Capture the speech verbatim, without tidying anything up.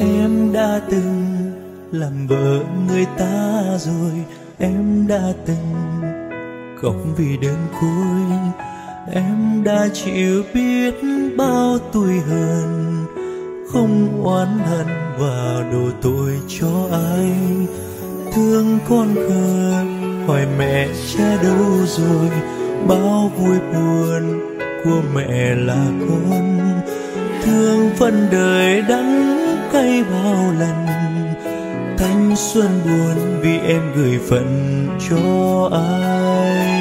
Em đã từng làm vợ người ta rồi, em đã từng khóc vì đơn côi, em đã chịu biết bao tủi hờn, không oán hận và đổ tội cho ai. Thương con khờ hỏi mẹ cha đâu rồi, bao vui buồn của mẹ là con. Thương phận đời đắng cay bao lần, thanh xuân buồn vì em gửi phận cho ai.